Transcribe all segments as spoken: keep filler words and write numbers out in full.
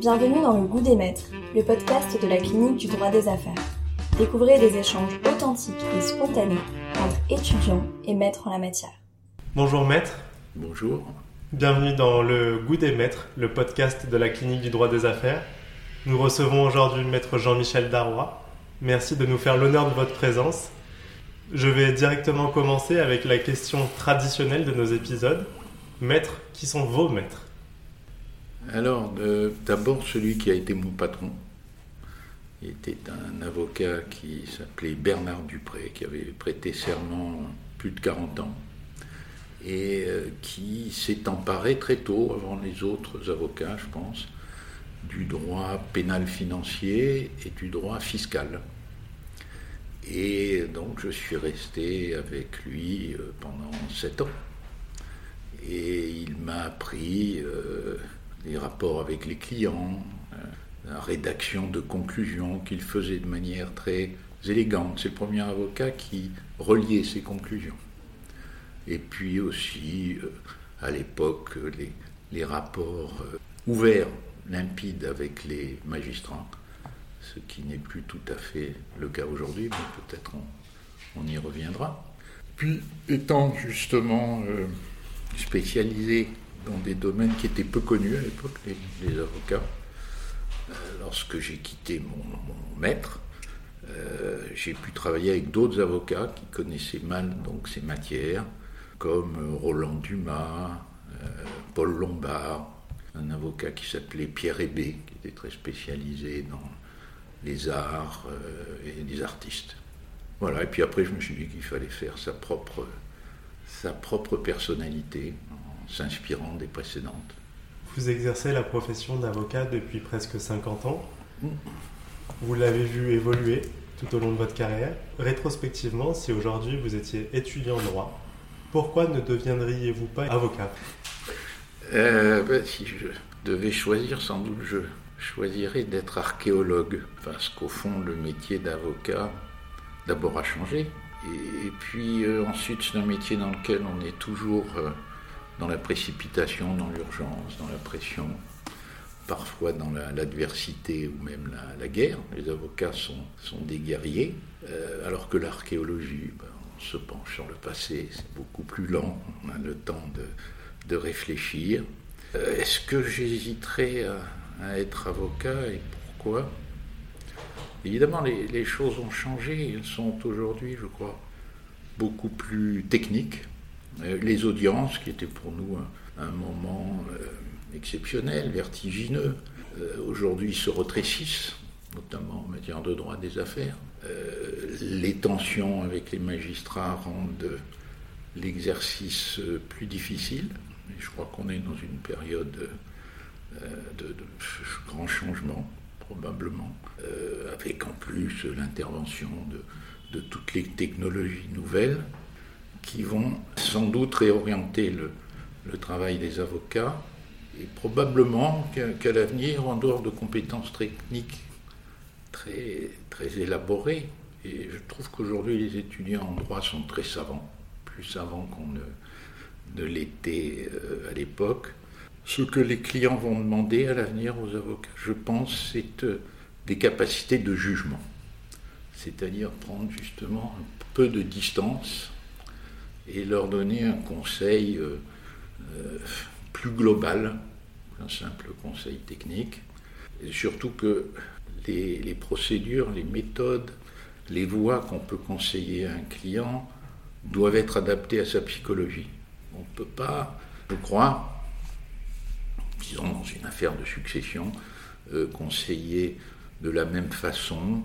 Bienvenue dans Le Goût des Maîtres, le podcast de la Clinique du Droit des Affaires. Découvrez des échanges authentiques et spontanés entre étudiants et maîtres en la matière. Bonjour maître. Bonjour. Bienvenue dans Le Goût des Maîtres, le podcast de la Clinique du Droit des Affaires. Nous recevons aujourd'hui maître Jean-Michel Darrois. Merci de nous faire l'honneur de votre présence. Je vais directement commencer avec la question traditionnelle de nos épisodes. Maîtres, qui sont vos maîtres ? Alors, euh, d'abord celui qui a été mon patron. Il était un avocat qui s'appelait Bernard Dupré, qui avait prêté serment plus de quarante ans, et euh, qui s'est emparé très tôt, avant les autres avocats, je pense, du droit pénal financier et du droit fiscal. Et donc je suis resté avec lui pendant sept ans. Et il m'a appris euh, les rapports avec les clients, euh, la rédaction de conclusions qu'il faisait de manière très élégante. C'est le premier avocat qui reliait ses conclusions. Et puis aussi, euh, à l'époque, les, les rapports euh, ouverts, limpides avec les magistrats, ce qui n'est plus tout à fait le cas aujourd'hui, mais peut-être on, on y reviendra. Puis, étant justement euh, spécialisé dans des domaines qui étaient peu connus à l'époque, les, les avocats, euh, lorsque j'ai quitté mon, mon maître, euh, j'ai pu travailler avec d'autres avocats qui connaissaient mal donc, ces matières, comme Roland Dumas, euh, Paul Lombard, un avocat qui s'appelait Pierre Hébé, qui était très spécialisé dans les arts euh, et les artistes. Voilà, et puis après je me suis dit qu'il fallait faire sa propre, sa propre personnalité en s'inspirant des précédentes. Vous exercez la profession d'avocat depuis presque cinquante ans. Mmh. Vous l'avez vu évoluer tout au long de votre carrière. Rétrospectivement, si aujourd'hui vous étiez étudiant en droit, pourquoi ne deviendriez-vous pas avocat ? Euh, ben, si je devais choisir, sans doute je choisirais d'être archéologue, parce qu'au fond le métier d'avocat d'abord a changé, et, et puis euh, ensuite c'est un métier dans lequel on est toujours euh, dans la précipitation, dans l'urgence, dans la pression, parfois dans la, l'adversité ou même la, la guerre. Les avocats sont, sont des guerriers, euh, alors que l'archéologie, ben, on se penche sur le passé, c'est beaucoup plus lent, on a le temps de... de réfléchir. Euh, est-ce que j'hésiterais à, à être avocat et pourquoi ? Évidemment, les, les choses ont changé. Elles sont aujourd'hui, je crois, beaucoup plus techniques. Euh, les audiences, qui étaient pour nous un, un moment euh, exceptionnel, vertigineux, euh, aujourd'hui se retrécissent, notamment en matière de droit des affaires. Euh, les tensions avec les magistrats rendent l'exercice plus difficile. Je crois qu'on est dans une période de, de, de grand changement, probablement, euh, avec en plus l'intervention de, de toutes les technologies nouvelles qui vont sans doute réorienter le, le travail des avocats, et probablement qu'à, qu'à l'avenir, en dehors de compétences techniques très, très élaborées, et je trouve qu'aujourd'hui les étudiants en droit sont très savants, plus savants qu'on ne de l'été euh, à l'époque. Ce que les clients vont demander à l'avenir aux avocats, je pense, c'est euh, des capacités de jugement. C'est-à-dire prendre justement un peu de distance et leur donner un conseil euh, euh, plus global, un simple conseil technique. Et surtout que les, les procédures, les méthodes, les voies qu'on peut conseiller à un client doivent être adaptées à sa psychologie. On ne peut pas, je crois, disons dans une affaire de succession, euh, conseiller de la même façon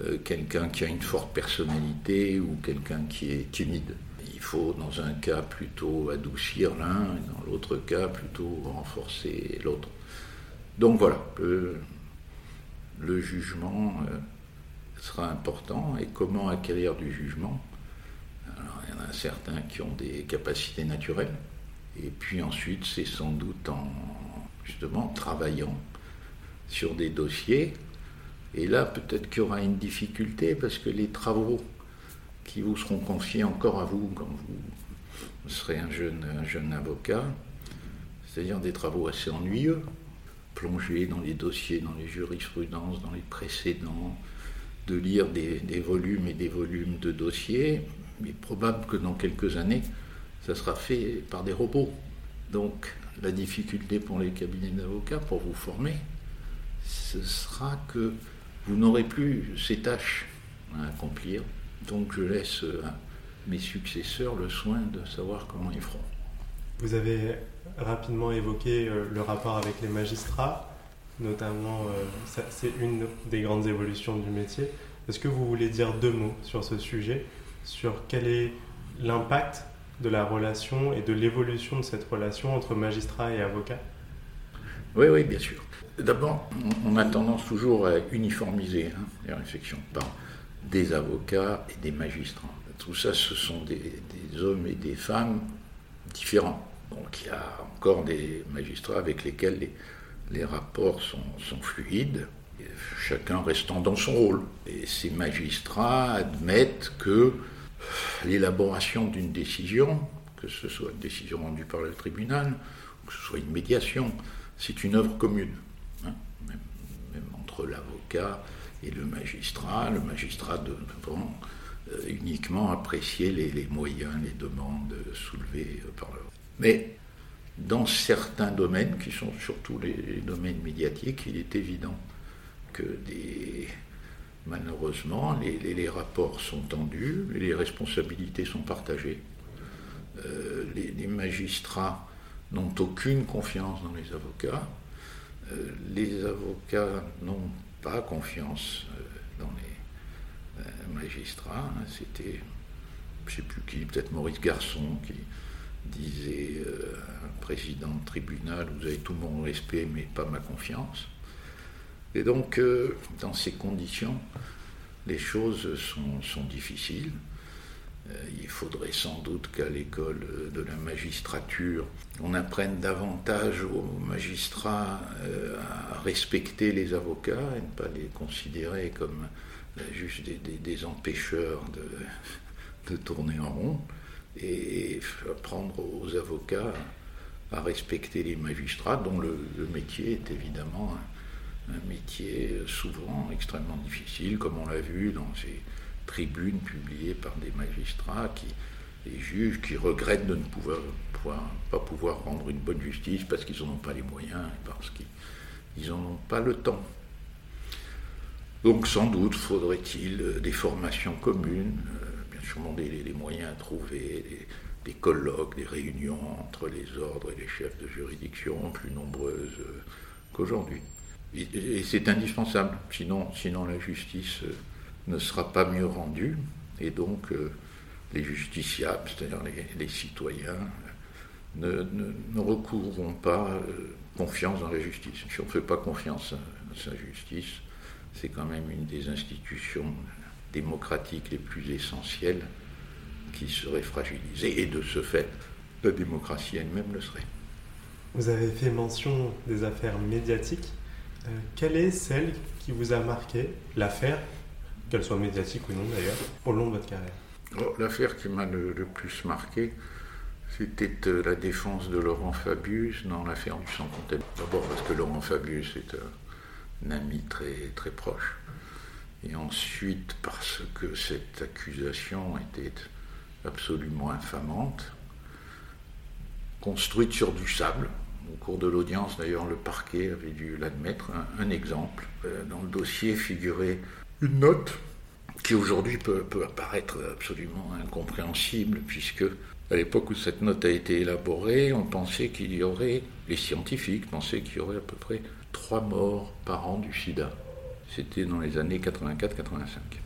euh, quelqu'un qui a une forte personnalité ou quelqu'un qui est timide. Il faut dans un cas plutôt adoucir l'un, et dans l'autre cas plutôt renforcer l'autre. Donc voilà, le, le jugement euh, sera important. Et comment acquérir du jugement ? Alors, il y en a certains qui ont des capacités naturelles, et puis ensuite c'est sans doute en justement travaillant sur des dossiers, et là peut-être qu'il y aura une difficulté parce que les travaux qui vous seront confiés encore à vous quand vous serez un jeune, un jeune avocat, c'est-à-dire des travaux assez ennuyeux, plonger dans les dossiers, dans les jurisprudences, dans les précédents, de lire des, des volumes et des volumes de dossiers, mais probable que dans quelques années, ça sera fait par des robots. Donc, la difficulté pour les cabinets d'avocats, pour vous former, ce sera que vous n'aurez plus ces tâches à accomplir. Donc, je laisse à mes successeurs le soin de savoir comment ils feront. Vous avez rapidement évoqué le rapport avec les magistrats, notamment, c'est une des grandes évolutions du métier. Est-ce que vous voulez dire deux mots sur ce sujet, sur quel est l'impact de la relation et de l'évolution de cette relation entre magistrat et avocat ? Oui, oui, bien sûr. D'abord, on a tendance toujours à uniformiser hein, les réflexions par des avocats et des magistrats. Tout ça, ce sont des, des hommes et des femmes différents. Donc il y a encore des magistrats avec lesquels les, les rapports sont, sont fluides, chacun restant dans son rôle. Et ces magistrats admettent que l'élaboration d'une décision, que ce soit une décision rendue par le tribunal, que ce soit une médiation, c'est une œuvre commune, hein, même, même entre l'avocat et le magistrat. Le magistrat devant euh, uniquement apprécier les, les moyens, les demandes soulevées par le. Mais dans certains domaines, qui sont surtout les, les domaines médiatiques, il est évident que des. Malheureusement, les, les, les rapports sont tendus, les responsabilités sont partagées. Euh, les, les magistrats n'ont aucune confiance dans les avocats. Euh, les avocats n'ont pas confiance euh, dans les euh, magistrats. C'était, je ne sais plus qui, peut-être Maurice Garçon, qui disait euh, à un président de tribunal, vous avez tout mon respect, mais pas ma confiance. Et donc, euh, dans ces conditions, les choses sont, sont difficiles. Euh, il faudrait sans doute qu'à l'école de la magistrature, on apprenne davantage aux magistrats euh, à respecter les avocats et ne pas les considérer comme là, juste des, des, des empêcheurs de, de tourner en rond, et apprendre aux avocats à respecter les magistrats, dont le, le métier est évidemment un métier souvent extrêmement difficile, comme on l'a vu dans ces tribunes publiées par des magistrats, qui, des juges qui regrettent de ne pouvoir, pouvoir, pas pouvoir rendre une bonne justice parce qu'ils n'en ont pas les moyens, et parce qu'ils n'en ont pas le temps. Donc sans doute faudrait-il des formations communes, bien sûr des, des moyens à trouver, des, des colloques, des réunions entre les ordres et les chefs de juridiction plus nombreuses qu'aujourd'hui. Et c'est indispensable, sinon, sinon la justice ne sera pas mieux rendue, et donc euh, les justiciables, c'est-à-dire les, les citoyens, ne, ne, ne recourront pas euh, confiance dans la justice. Si on ne fait pas confiance à sa justice, c'est quand même une des institutions démocratiques les plus essentielles qui serait fragilisée, et de ce fait, la démocratie elle-même le serait. Vous avez fait mention des affaires médiatiques. Euh, quelle est celle qui vous a marqué, l'affaire, qu'elle soit médiatique ou non d'ailleurs, au long de votre carrière ? Alors, l'affaire qui m'a le, le plus marqué, c'était euh, la défense de Laurent Fabius dans l'affaire du sang contaminé. D'abord parce que Laurent Fabius est euh, un ami très, très proche, et ensuite parce que cette accusation était absolument infamante, construite sur du sable. Au cours de l'audience, d'ailleurs, le parquet avait dû l'admettre. Un, un exemple, dans le dossier figurait une note qui aujourd'hui peut, peut apparaître absolument incompréhensible, puisque à l'époque où cette note a été élaborée, on pensait qu'il y aurait, les scientifiques pensaient qu'il y aurait à peu près trois morts par an du sida. C'était dans les années quatre-vingt-quatre quatre-vingt-cinq.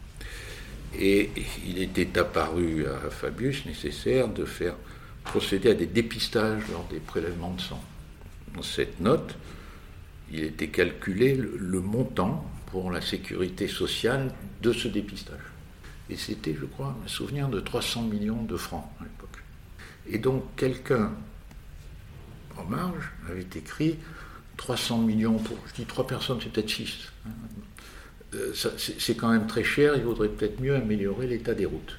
Et il était apparu à Fabius nécessaire de faire procéder à des dépistages lors des prélèvements de sang. Dans cette note, il était calculé le, le montant pour la sécurité sociale de ce dépistage. Et c'était, je crois, un souvenir de trois cents millions de francs à l'époque. Et donc, quelqu'un, en marge, avait écrit trois cents millions pour... Je dis trois personnes, c'est peut-être six. Euh, ça, c'est, c'est quand même très cher, il vaudrait peut-être mieux améliorer l'état des routes.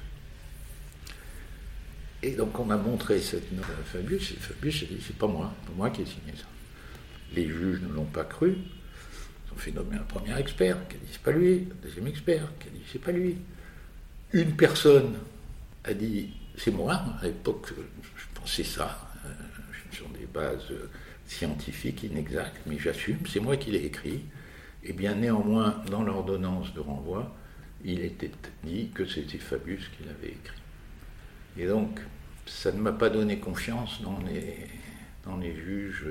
Et donc on a montré cette note à Fabius, et Fabius a dit, c'est pas moi, c'est pas moi qui ai signé ça. Les juges ne l'ont pas cru. Ils ont fait nommer un premier expert qui a dit c'est pas lui, un deuxième expert qui a dit c'est pas lui. Une personne a dit c'est moi. À l'époque, je pensais ça. Sur des bases scientifiques inexactes, mais j'assume, c'est moi qui l'ai écrit. Et bien néanmoins, dans l'ordonnance de renvoi, il était dit que c'était Fabius qui l'avait écrit. Et donc, ça ne m'a pas donné confiance dans les, dans les juges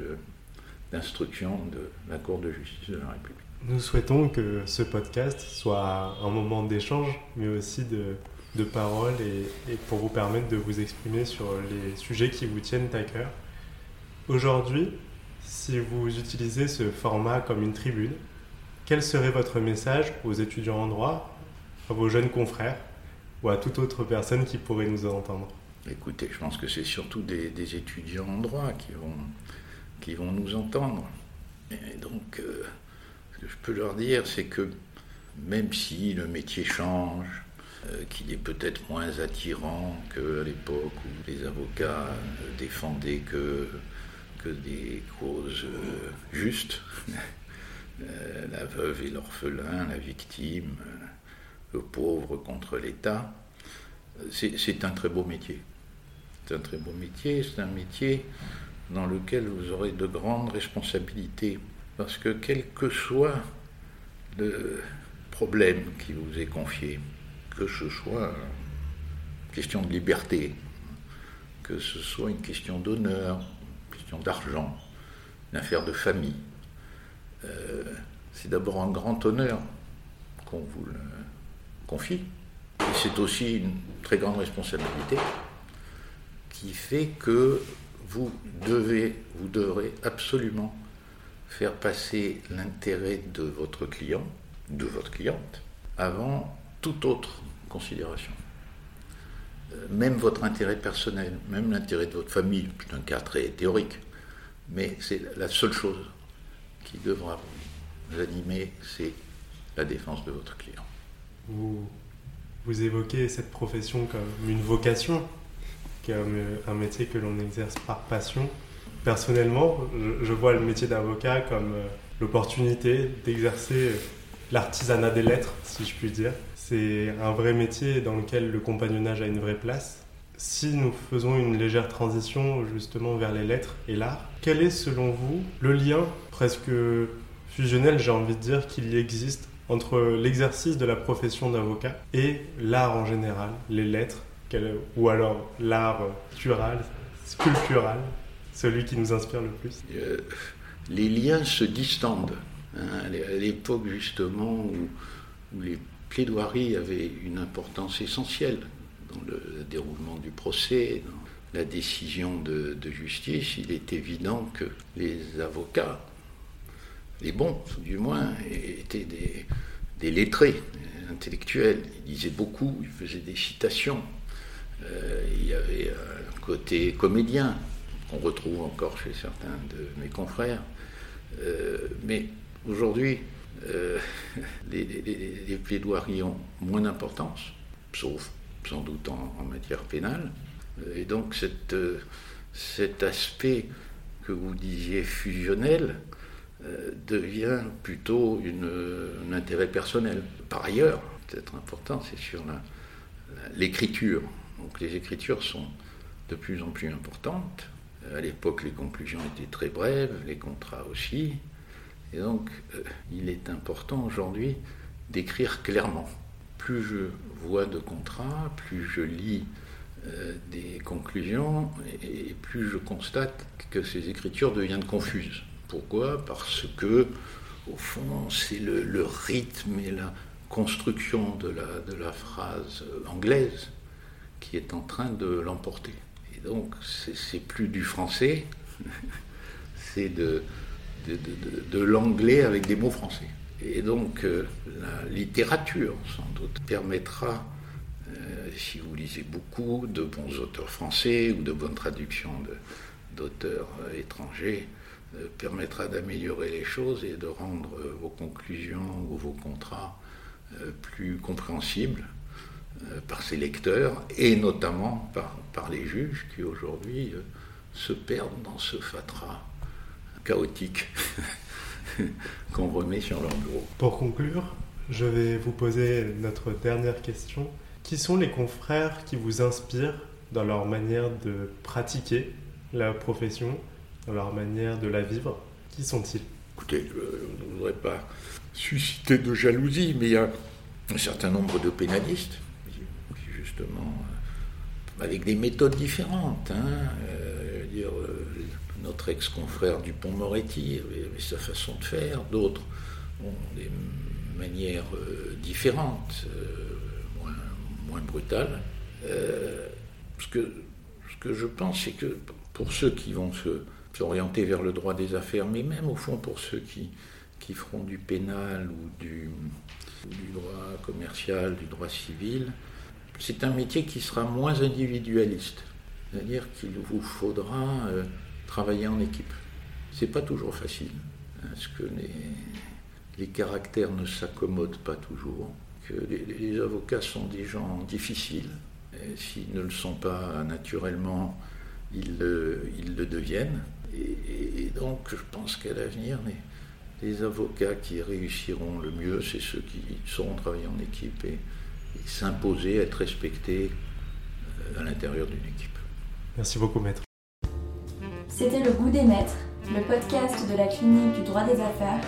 d'instruction de la Cour de justice de la République. Nous souhaitons que ce podcast soit un moment d'échange, mais aussi de, de parole et, et pour vous permettre de vous exprimer sur les sujets qui vous tiennent à cœur. Aujourd'hui, si vous utilisez ce format comme une tribune, quel serait votre message aux étudiants en droit, à vos jeunes confrères ou à toute autre personne qui pourrait nous entendre ? Écoutez, je pense que c'est surtout des, des étudiants en droit qui vont, qui vont nous entendre. Et donc, euh, ce que je peux leur dire, c'est que même si le métier change, euh, qu'il est peut-être moins attirant qu'à l'époque où les avocats euh, défendaient que, que des causes euh, justes, Euh, la veuve et l'orphelin, la victime, euh, le pauvre contre l'État. C'est, c'est un très beau métier. C'est un très beau métier, c'est un métier dans lequel vous aurez de grandes responsabilités. Parce que quel que soit le problème qui vous est confié, que ce soit une question de liberté, que ce soit une question d'honneur, une question d'argent, une affaire de famille, Euh, c'est d'abord un grand honneur qu'on vous le confie. Et c'est aussi une très grande responsabilité qui fait que vous devez, vous devrez absolument faire passer l'intérêt de votre client, de votre cliente, avant toute autre considération. Euh, même votre intérêt personnel, même l'intérêt de votre famille, c'est un cas très théorique, mais c'est la seule chose qui devra vous animer, c'est la défense de votre client. Vous, vous évoquez cette profession comme une vocation, comme un métier que l'on exerce par passion. Personnellement, je, je vois le métier d'avocat comme l'opportunité d'exercer l'artisanat des lettres, si je puis dire. C'est un vrai métier dans lequel le compagnonnage a une vraie place. Si nous faisons une légère transition justement vers les lettres et l'art, quel est selon vous le lien presque fusionnel, j'ai envie de dire, qu'il y existe entre l'exercice de la profession d'avocat et l'art en général, les lettres, ou alors l'art tural, sculptural, celui qui nous inspire le plus ? euh, Les liens se distendent. Hein, à l'époque justement où, où les plaidoiries avaient une importance essentielle dans le déroulement du procès, dans la décision de, de justice, il est évident que les avocats, les bons du moins, étaient des, des lettrés, des intellectuels. Ils lisaient beaucoup, ils faisaient des citations. Euh, il y avait un côté comédien qu'on retrouve encore chez certains de mes confrères. Euh, mais aujourd'hui, euh, les, les, les plaidoiries ont moins d'importance, sauf sans doute en, en matière pénale. Et donc cette, cet aspect que vous disiez fusionnel euh, devient plutôt une, un intérêt personnel. Par ailleurs, peut-être important, c'est sur la, la, l'écriture. Donc les écritures sont de plus en plus importantes. À l'époque, les conclusions étaient très brèves, les contrats aussi. Et donc, euh, il est important aujourd'hui d'écrire clairement. Plus je vois de contrats, plus je lis euh, des conclusions et, et plus je constate que ces écritures deviennent confuses. Pourquoi ? Parce que, au fond, c'est le, le rythme et la construction de la, de la phrase anglaise qui est en train de l'emporter. Et donc, c'est, c'est plus du français, c'est de, de, de, de, de l'anglais avec des mots français. Et donc, euh, la littérature, sans doute, permettra, euh, si vous lisez beaucoup, de bons auteurs français ou de bonnes traductions de, d'auteurs euh, étrangers, euh, permettra d'améliorer les choses et de rendre euh, vos conclusions ou vos contrats euh, plus compréhensibles euh, par ses lecteurs et notamment par, par les juges qui, aujourd'hui, euh, se perdent dans ce fatras chaotiques qu'on remet sur leur bureau. Pour conclure, je vais vous poser notre dernière question. Qui sont les confrères qui vous inspirent dans leur manière de pratiquer la profession, dans leur manière de la vivre? Qui sont-ils? Écoutez, je ne voudrais pas susciter de jalousie, mais il y a un certain nombre de pénalistes, justement, avec des méthodes différentes. Hein. Euh, dire, euh, notre ex-confrère Dupont-Moretti avait sa façon de faire, d'autres ont des manières euh, différentes, euh, moins, moins brutales. Euh, ce, que, ce que je pense, c'est que pour ceux qui vont se, s'orienter vers le droit des affaires, mais même au fond pour ceux qui, qui feront du pénal ou du, du droit commercial, du droit civil, c'est un métier qui sera moins individualiste, c'est-à-dire qu'il vous faudra euh, travailler en équipe. C'est pas toujours facile, parce que les, les caractères ne s'accommodent pas toujours, que les, les avocats sont des gens difficiles, et s'ils ne le sont pas naturellement, ils le, ils le deviennent. Et, et donc je pense qu'à l'avenir, les, les avocats qui réussiront le mieux, c'est ceux qui sauront travailler en équipe et et s'imposer, être respecté à l'intérieur d'une équipe. Merci beaucoup, maître. C'était Le Goût des Maîtres, le podcast de la Clinique du Droit des Affaires,